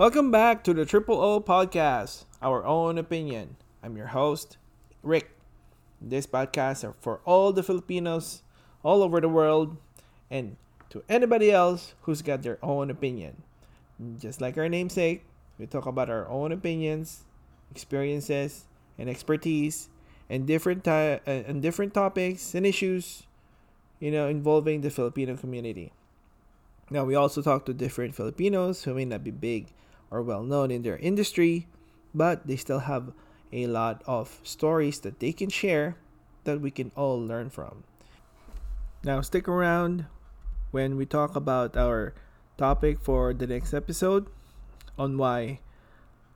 Welcome back to the Triple O podcast, our own opinion. I'm your host, Rick. This podcast is for all the Filipinos all over the world and to anybody else who's got their own opinion. Just like our namesake, we talk about our own opinions, experiences, and expertise, and different topics and issues, involving the Filipino community. Now, we also talk to different Filipinos who may not be big or well-known in their industry, but they still have a lot of stories that they can share that we can all learn from. Now, stick around when we talk about our topic for the next episode on why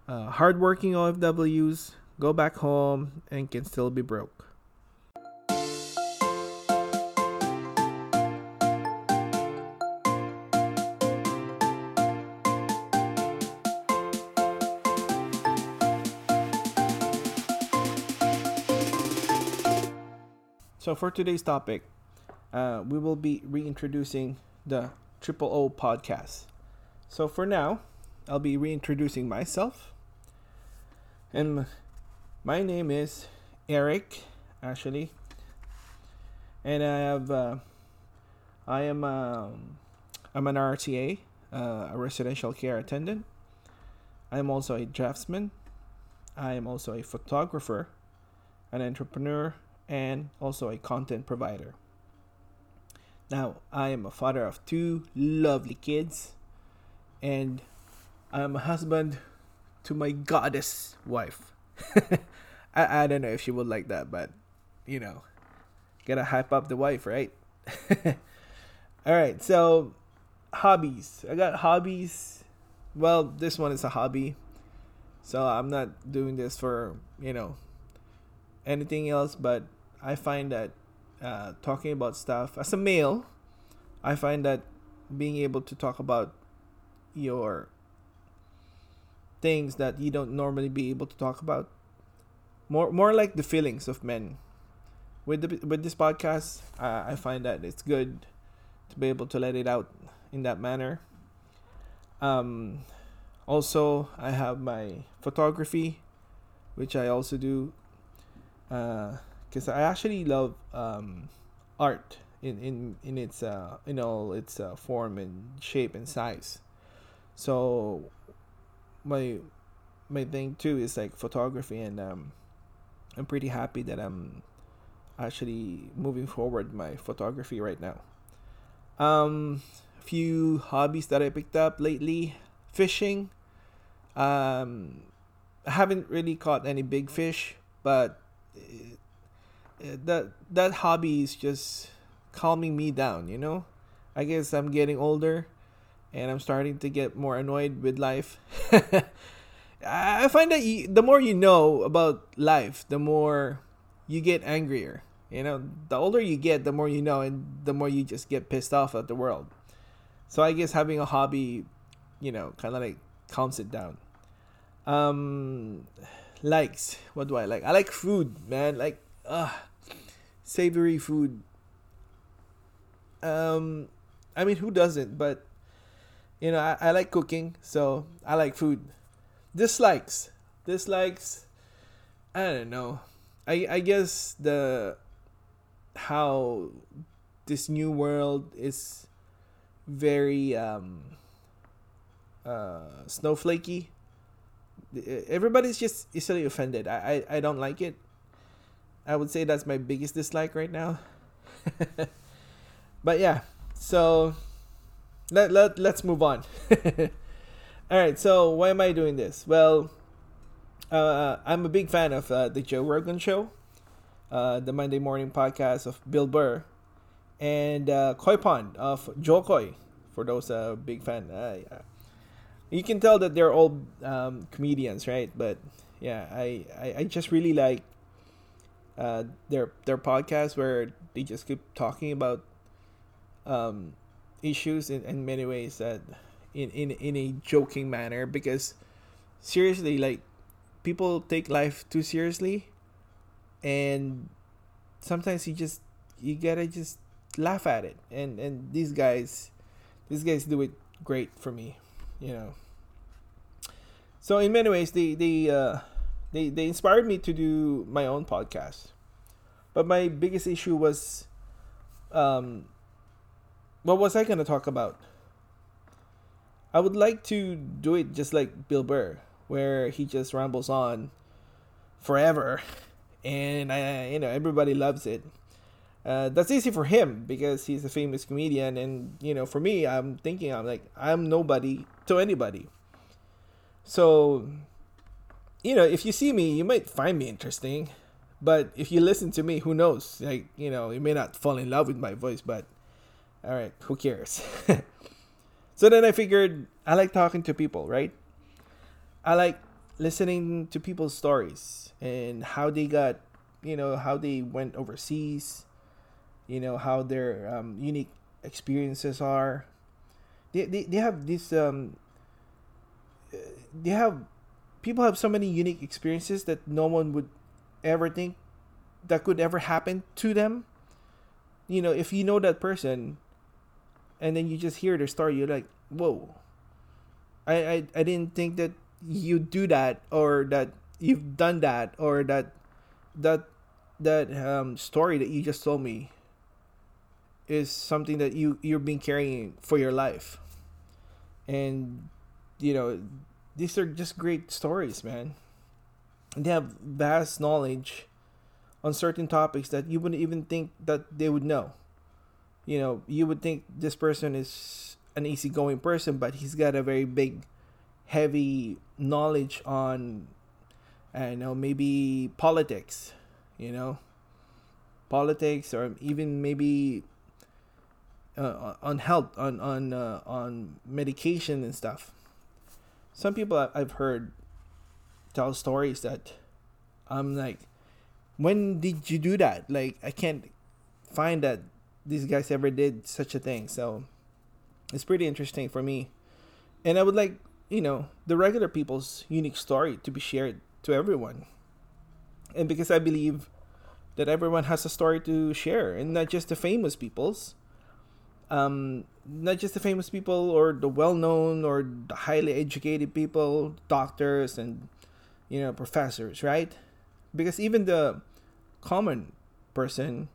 hardworking OFWs go back home and can still be broke. So for today's topic, we will be reintroducing the Triple O podcast. So for now, I'll be reintroducing myself. And my name is Eric Ashley. And I'm an RTA, a residential care attendant. I'm also a draftsman. I'm also a photographer, an entrepreneur, and also a content provider. Now, I am a father of two lovely kids, and I'm a husband to my goddess wife. I don't know if she would like that, but, gotta hype up the wife, right? Alright, so, hobbies. I got hobbies. Well, this one is a hobby, so I'm not doing this for, anything else, but I find that talking about stuff as a male, I find that being able to talk about your things that you don't normally be able to talk about, more like the feelings of men. With this podcast, I find that it's good to be able to let it out in that manner. Also, I have my photography, which I also do. Because I actually love art in its its form and shape and size. So my thing too is like photography, and I'm pretty happy that I'm actually moving forward my photography right now. Few hobbies that I picked up lately: fishing. I haven't really caught any big fish, but that hobby is just calming me down, I guess I'm getting older and I'm starting to get more annoyed with life. I find that the more you know about life, the more you get angrier. The older you get, the more you know, and the more you just get pissed off at the world. So I guess having a hobby, kind of like calms it down. Likes. What do I like? I like food, man. Like, savory food. I mean, who doesn't? But, I like cooking, so I like food. Dislikes. I don't know. I guess how this new world is very snowflakey. Everybody's just easily offended. I don't like it. I would say that's my biggest dislike right now. But yeah, so let's move on. All right, so why am I doing this? Well, I'm a big fan of the Joe Rogan show, the Monday morning podcast of Bill Burr, and Koi Pond of Jo Koy, for those big fan. Yeah. You can tell that they're all comedians, right? But yeah, I just really like their podcast, where they just keep talking about issues in many ways that in a joking manner, because seriously, like, people take life too seriously, and sometimes you gotta just laugh at it, and these guys do it great for me. So in many ways, they inspired me to do my own podcast. But my biggest issue was, what was I going to talk about? I would like to do it just like Bill Burr, where he just rambles on forever, and everybody loves it. That's easy for him because he's a famous comedian, and for me, I'm nobody to anybody. So, if you see me, you might find me interesting, but if you listen to me, who knows? You may not fall in love with my voice, but all right, who cares? So then I figured I like talking to people, right? I like listening to people's stories and how they got, how they went overseas, how their unique experiences are. They have this, people have so many unique experiences that no one would ever think that could ever happen to them. If you know that person and then you just hear their story, you're like, whoa, I didn't think that you do that, or that you've done that, or that story that you just told me is something that you've been carrying for your life. And these are just great stories, man. They have vast knowledge on certain topics that you wouldn't even think that they would know. You would think this person is an easygoing person, but he's got a very big, heavy knowledge on, maybe politics, or even maybe on health, on medication and stuff. Some people I've heard tell stories that I'm like, when did you do that? Like, I can't find that these guys ever did such a thing. So it's pretty interesting for me. And I would like, the regular people's unique story to be shared to everyone. And because I believe that everyone has a story to share, and not just the famous people's. Not just the famous people or the well-known or the highly educated people, doctors and, professors, right? Because even the common person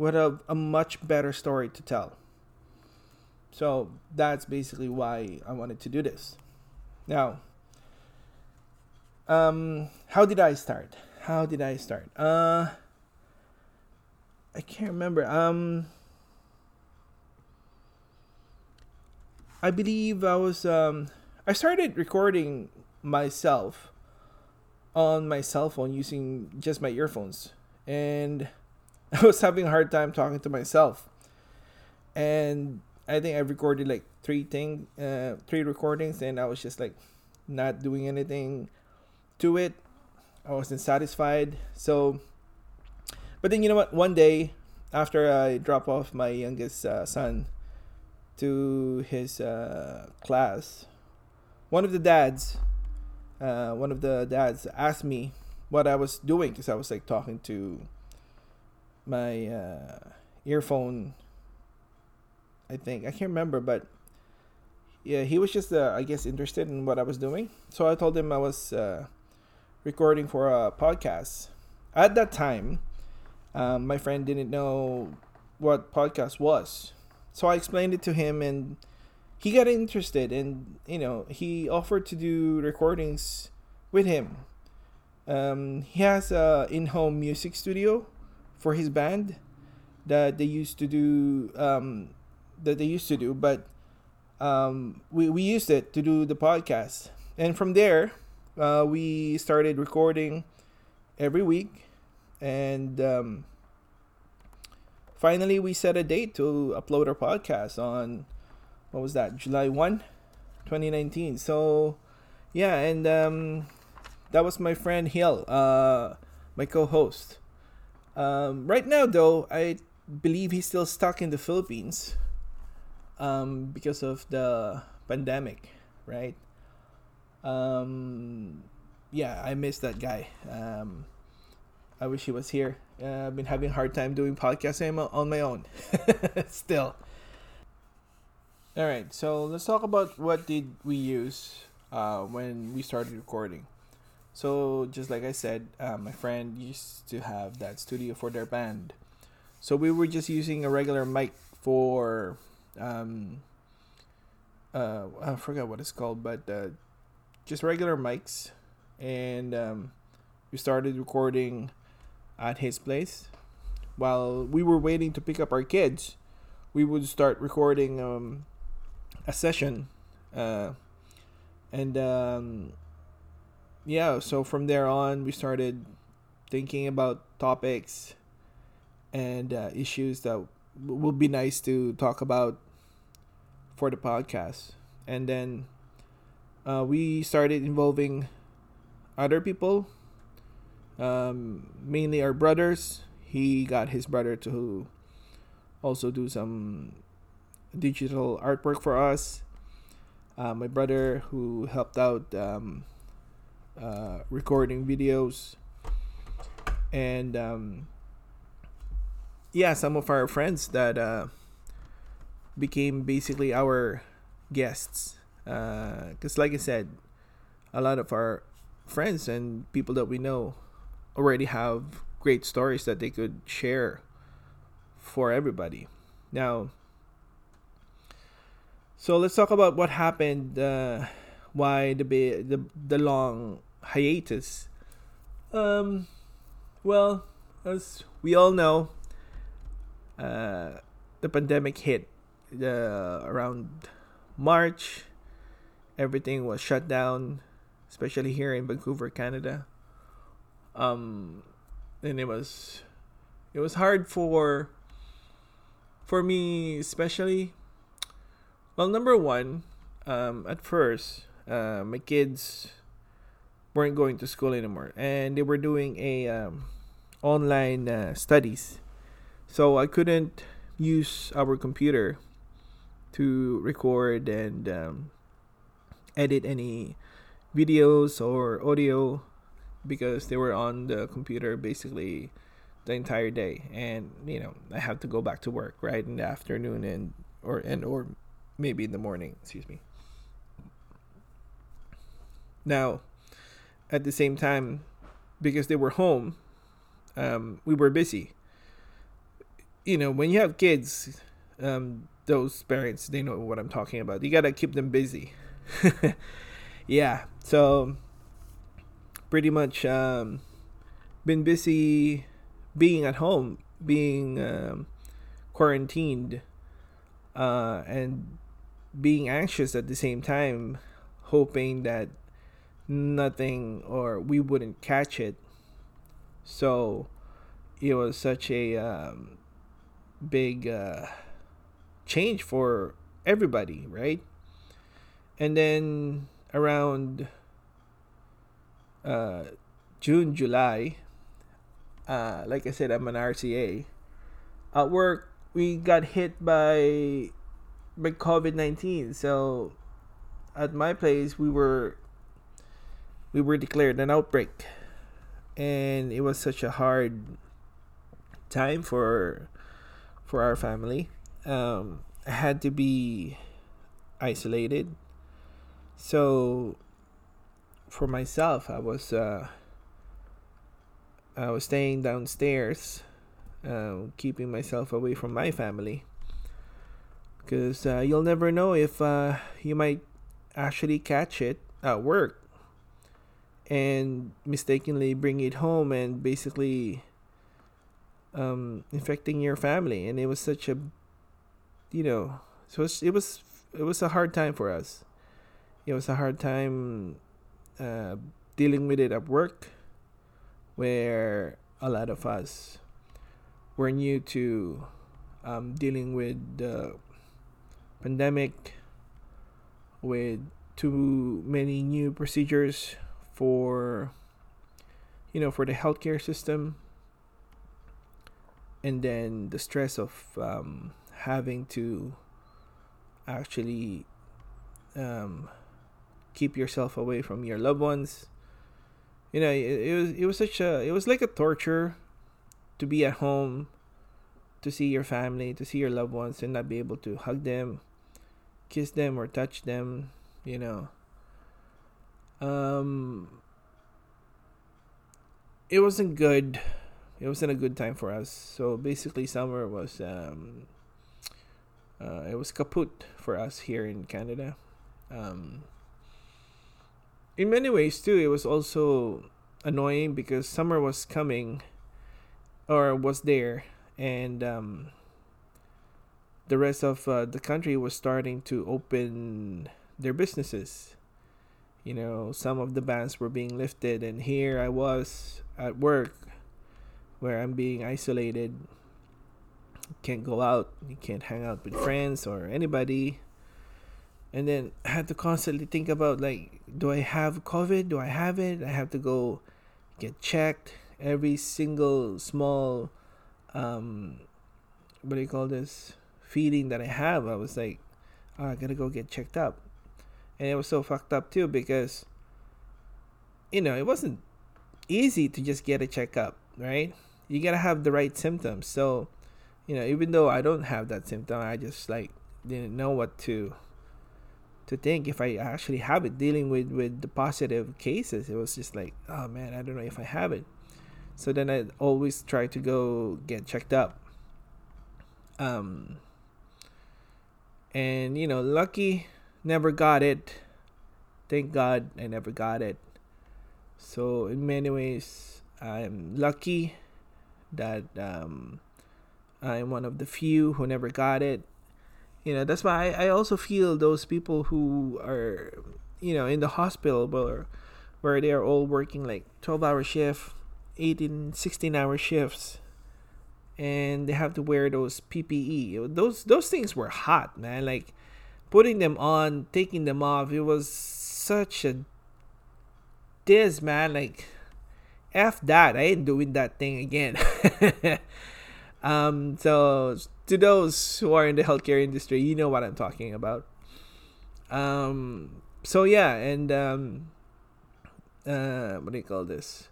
would have a much better story to tell. So that's basically why I wanted to do this. Now, how did I start? I can't remember. I believe I was, I started recording myself on my cell phone using just my earphones. And I was having a hard time talking to myself. And I think I recorded like three recordings, and I was just like not doing anything to it. I wasn't satisfied. So, but then you know what? One day after I drop off my youngest son to his class, one of the dads asked me what I was doing, because I was like talking to my earphone. I can't remember, but yeah, he was just interested in what I was doing. So I told him I was recording for a podcast. At that time, my friend didn't know what podcast was. So I explained it to him, and he got interested, and, he offered to do recordings with him. He has a in-home music studio for his band that they used to do, but we used it to do the podcast. And from there, we started recording every week, and finally, we set a date to upload our podcast on, July 1, 2019. So, yeah, and that was my friend Hill, my co-host. Right now, though, I believe he's still stuck in the Philippines because of the pandemic, right? I miss that guy. I wish he was here. I've been having a hard time doing podcasts on my own still. All right, so let's talk about what did we use when we started recording. So just like I said, my friend used to have that studio for their band. So we were just using a regular mic for, I forgot what it's called, but just regular mics. And we started recording at his place. While we were waiting to pick up our kids, we would start recording a session. So from there on, we started thinking about topics and issues that would be nice to talk about for the podcast. And then we started involving other people, mainly our brothers. He got his brother to also do some digital artwork for us. My brother, who helped out recording videos, and some of our friends that became basically our guests, because like I said, a lot of our friends and people that we know already have great stories that they could share for everybody. Now, so let's talk about what happened, why the long hiatus. Well, as we all know, the pandemic hit around March. Everything was shut down, especially here in Vancouver, Canada. And it was hard for me, especially. Well, number one, at first, my kids weren't going to school anymore, and they were doing a online studies. So I couldn't use our computer to record and edit any videos or audio, because they were on the computer basically the entire day. And I have to go back to work right in the afternoon or maybe in the morning, excuse me. Now, at the same time, because they were home, we were busy. When you have kids, those parents, they know what I'm talking about. You gotta keep them busy. So pretty much been busy being at home, being quarantined, and being anxious at the same time, hoping that nothing, or we wouldn't catch it. So it was such a big change for everybody, right? And then around June, July, like I said, I'm an RCA. At work, we got hit by COVID-19. So at my place, we were declared an outbreak, and it was such a hard time for our family. I had to be isolated. So for myself, I was staying downstairs, keeping myself away from my family, because you'll never know if you might actually catch it at work and mistakenly bring it home and basically infecting your family. And it was such a it was a hard time for us. It was a hard time dealing with it at work, where a lot of us were new to dealing with the pandemic, with too many new procedures for the healthcare system, and then the stress of having to actually keep yourself away from your loved ones. It was like a torture to be at home, to see your family, to see your loved ones, and not be able to hug them, kiss them, or touch them. It wasn't good. It wasn't a good time for us. So basically, summer was it was kaput for us here in Canada. In many ways too, it was also annoying because summer was coming, or was there, and the rest of the country was starting to open their businesses. You know, some of the bans were being lifted, and here I was at work where I'm being isolated. Can't go out, you can't hang out with friends or anybody. And then I had to constantly think about, like, do I have COVID? Do I have it? I have to go get checked. Every single small, what do you call this, feeling that I have, I was like, oh, I gotta go get checked up. And it was so fucked up too because, you know, it wasn't easy to just get a checkup, right? You gotta have the right symptoms. So, you know, even though I don't have that symptom, I just, like, didn't know what to think if I actually have it. Dealing with the positive cases, it was just like, oh man, I don't know if I have it. So then I always try to go get checked up. And, you know, lucky, never got it. Thank God I never got it. So in many ways, I'm lucky that I'm one of the few who never got it. You know, that's why I also feel those people who are, you know, in the hospital where they are all working like 12-hour shift, 16-hour shifts, and they have to wear those PPE. Those things were hot, man. Like, putting them on, taking them off, it was such a diss, man. Like, F that. I ain't doing that thing again. So to those who are in the healthcare industry, you know what I'm talking about. So yeah, and what do you call this?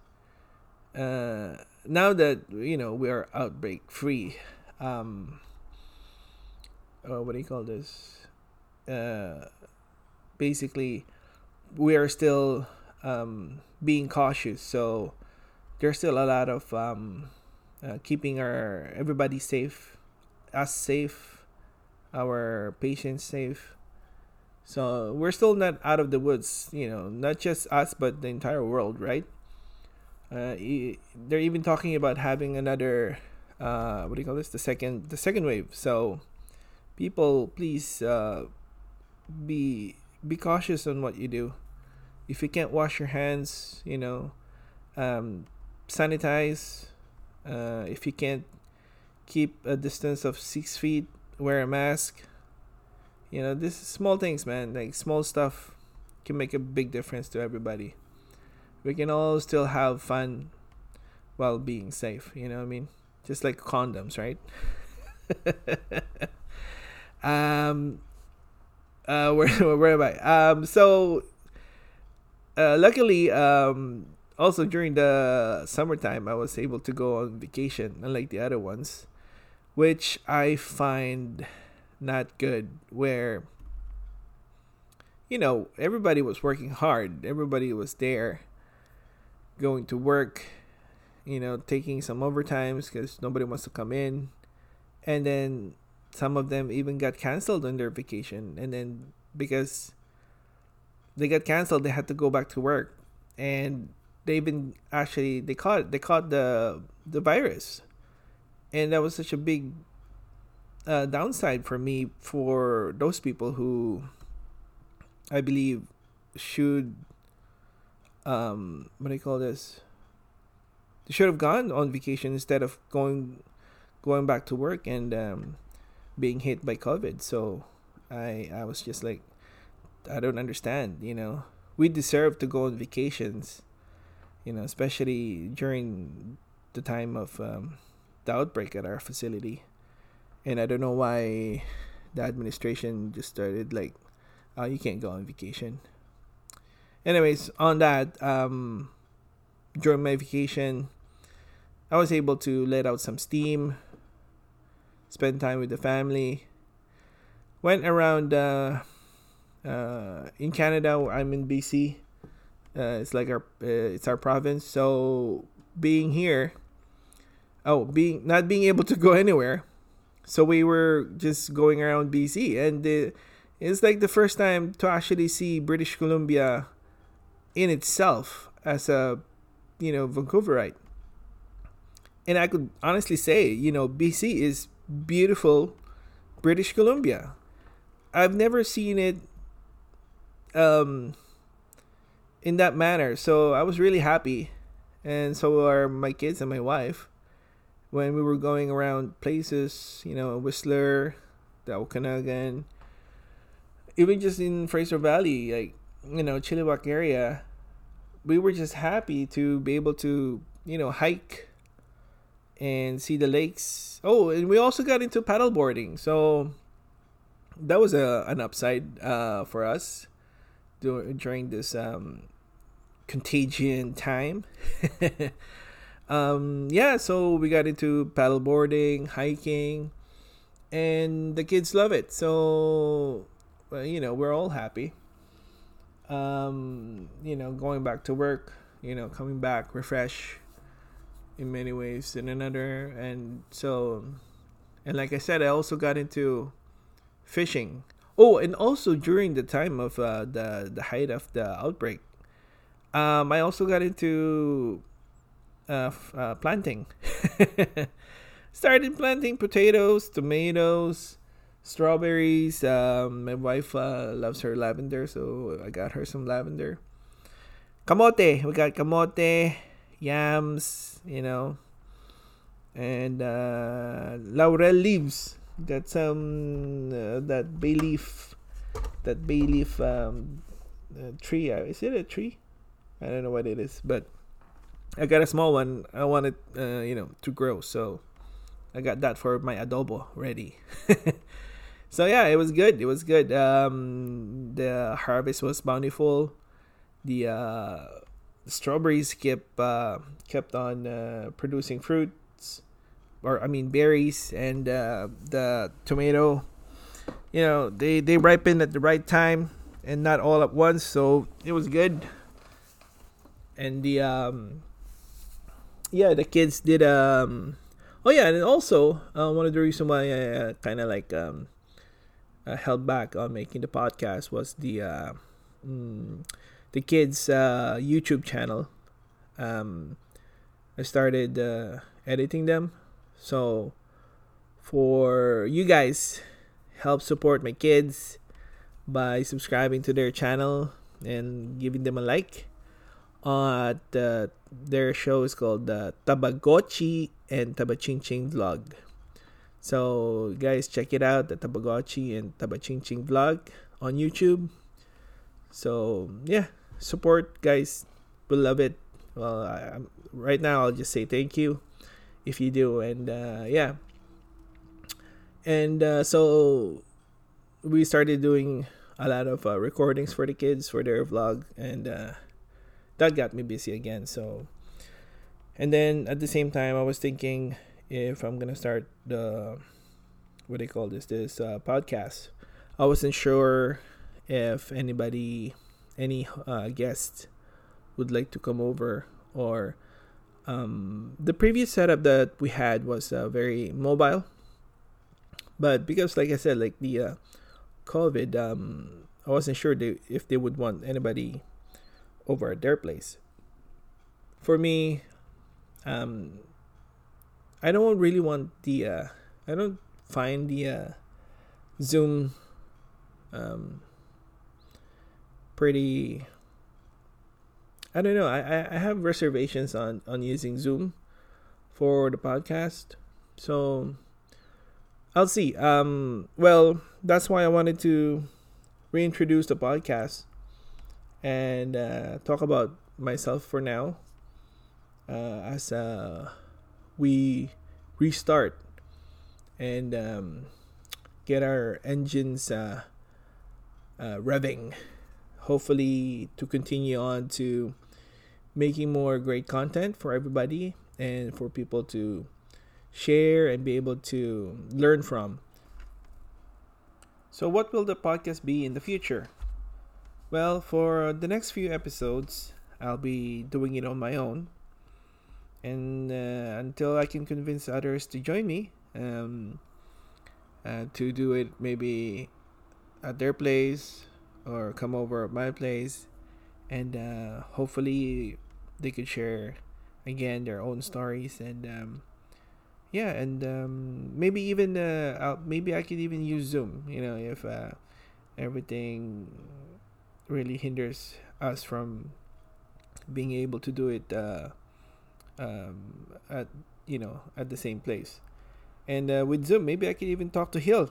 Now that, you know, we are outbreak free, what do you call this? Basically, we are still being cautious. So there's still a lot of keeping everybody safe, us safe, our patients safe. So we're still not out of the woods, you know, not just us, but the entire world, right? They're even talking about having another, what do you call this? The second wave. So people, please be cautious on what you do. If you can't wash your hands, you know, sanitize. If you can't keep a distance of 6 feet, wear a mask. You know, this is small things, man. Like, small stuff can make a big difference to everybody. We can all still have fun while being safe. You know what I mean? Just like condoms, right? Where am I? So luckily, also, during the summertime, I was able to go on vacation, unlike the other ones, which I find not good, where, you know, everybody was working hard. Everybody was there, going to work, you know, taking some overtimes because nobody wants to come in. And then some of them even got canceled on their vacation. And then because they got canceled, they had to go back to work. And they caught the virus, and that was such a big downside for me, for those people who I believe should they should have gone on vacation instead of going back to work and being hit by COVID. So I was just like, I don't understand, you know, we deserve to go on vacations. You know, especially during the time of the outbreak at our facility. And I don't know why the administration just started like, oh, you can't go on vacation. Anyways, on that, during my vacation, I was able to let out some steam, spend time with the family. Went around in Canada, I'm in BC. It's like it's our province. So being here, not being able to go anywhere, so we were just going around BC, and it's like the first time to actually see British Columbia in itself as a, you know, Vancouverite. And I could honestly say, you know, BC is beautiful British Columbia. I've never seen it in that manner. So I was really happy. And so are my kids and my wife. When we were going around places, you know, Whistler, the Okanagan, even just in Fraser Valley, like, you know, Chilliwack area, we were just happy to be able to, you know, hike and see the lakes. Oh, and we also got into paddleboarding. So that was an upside for us during this contagion time. So we got into paddleboarding, hiking, and the kids love it. So, you know, we're all happy. You know, going back to work, you know, coming back refreshed in many ways than another. And so, and like I said, I also got into fishing. Oh, and also during the time of the height of the outbreak, I also got into planting. Started planting potatoes, tomatoes, strawberries. My wife loves her lavender, so I got her some lavender. Kamote. We got kamote, yams, you know, and laurel leaves. Got some that bay leaf tree. Is it a tree? I don't know what it is, but I got a small one. I want it, you know, to grow. So I got that for my adobo ready. So yeah, it was good. It was good. The harvest was bountiful. The strawberries kept on producing fruits, berries, and the tomato. You know, they ripened at the right time and not all at once. So it was good. And the the kids did and also one of the reasons why I kind of like held back on making the podcast was the kids' YouTube channel. I started editing them, so for you guys, help support my kids by subscribing to their channel and giving them a like. Their show is called the Tamagotchi and Tabachinchin Vlog. So guys, check it out, the Tamagotchi and Tabachinchin Vlog on YouTube. So yeah, support, guys. We'll love it. Well, right now I'll just say thank you if you do. And so we started doing a lot of recordings for the kids for their vlog, and that got me busy again. So, and then at the same time, I was thinking if I'm gonna start this podcast. I wasn't sure if any guest would like to come over, or the previous setup that we had was very mobile, but because like I said, like the COVID, I wasn't sure if they would want anybody over at their place. For me, I don't really want the I don't find the Zoom pretty. I don't know. I have reservations on using Zoom for the podcast, so I'll see. Well, that's why I wanted to reintroduce the podcast and talk about myself for now as we restart and get our engines revving, hopefully to continue on to making more great content for everybody and for people to share and be able to learn from. So what will the podcast be in the future? Well, for the next few episodes, I'll be doing it on my own. And until I can convince others to join me, to do it maybe at their place or come over at my place, and hopefully they could share again their own stories, and maybe even maybe I could even use Zoom, you know, if everything really hinders us from being able to do it at the same place. And with Zoom, maybe I could even talk to Hill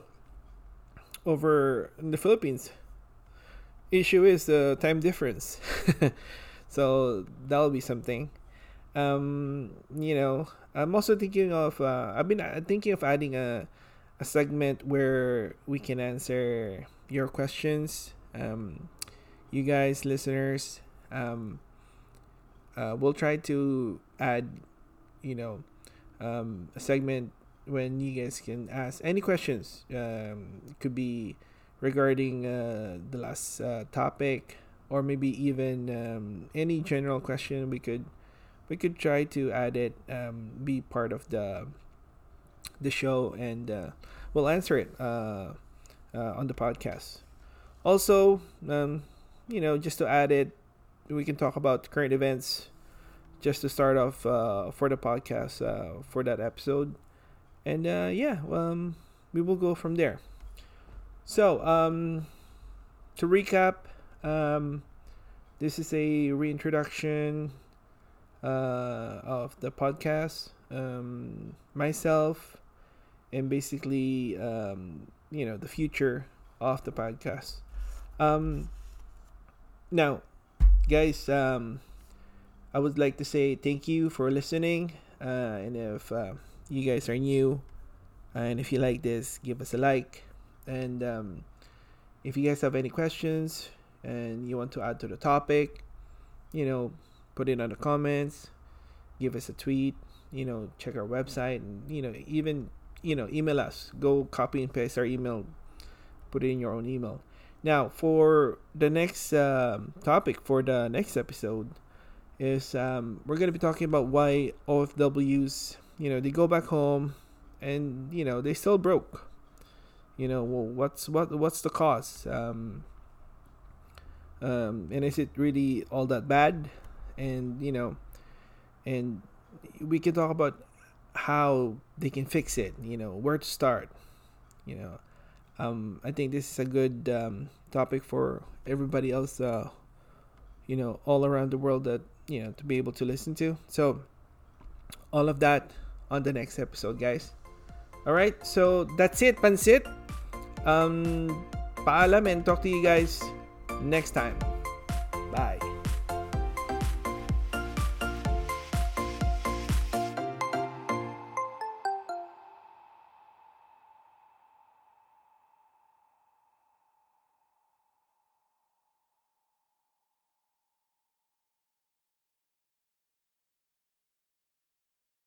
over in the Philippines. Issue is the time difference. So that'll be something. I'm also thinking of I've been thinking of adding a segment where we can answer your questions. You guys, listeners, we'll try to add, a segment when you guys can ask any questions. It could be regarding the last topic, or maybe even any general question. We could try to add it, be part of the show, and we'll answer it on the podcast. Also, just to add it, we can talk about current events just to start off for the podcast, for that episode. And we will go from there. So, to recap, this is a reintroduction of the podcast. Myself, and basically, the future of the podcast. Now, guys, I would like to say thank you for listening. And if you guys are new, and if you like this, give us a like. And if you guys have any questions and you want to add to the topic, put it on the comments, give us a tweet, check our website, and even email us. Go copy and paste our email, put it in your own email. Now, for the next topic for the next episode is we're going to be talking about why OFWs, they go back home and, they still broke. Well, what's the cause? And is it really all that bad? And, and we can talk about how they can fix it, where to start, I think this is a good topic for everybody else, all around the world that, to be able to listen to. So all of that on the next episode, guys. All right. So that's it, Pansit. Paalam, and talk to you guys next time. Bye.